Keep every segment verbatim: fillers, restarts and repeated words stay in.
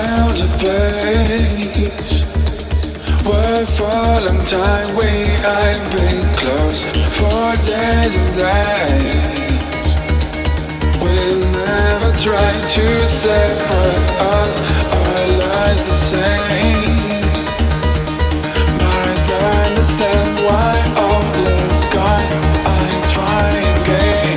clouds of blankets were Valentine way I've been close for days and nights. We'll never try to separate us, our lives the same. But I don't understand why all is gone. I try again.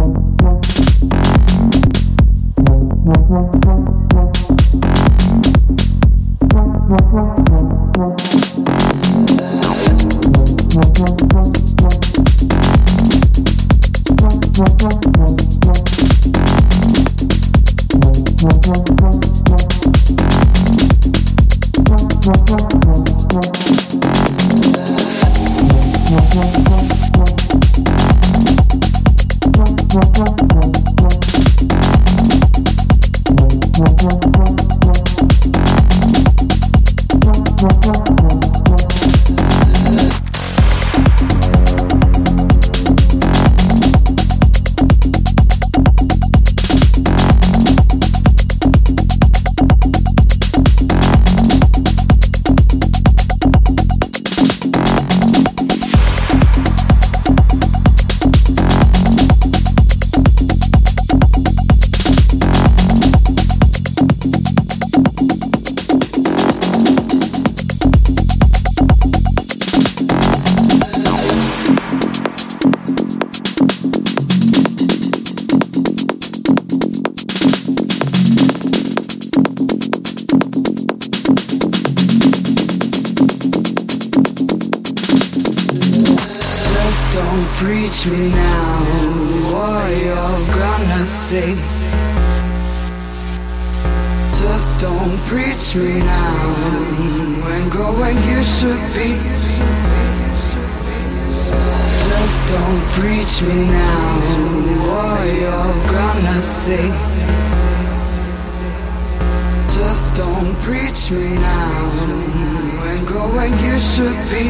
Touch me now, or you're gonna see. Just don't preach me now, and go where you should be. Just don't preach me now, or you're gonna see. Just don't preach me now, and go where you should be.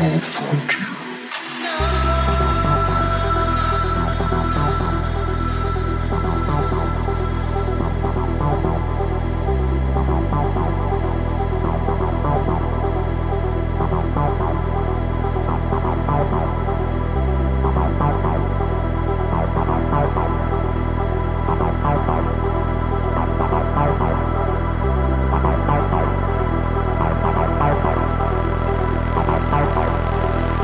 cannot find you. Bye.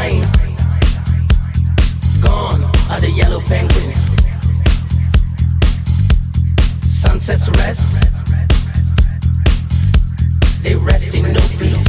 sign. Gone are the yellow penguins. Sunsets rest. They rest in no peace.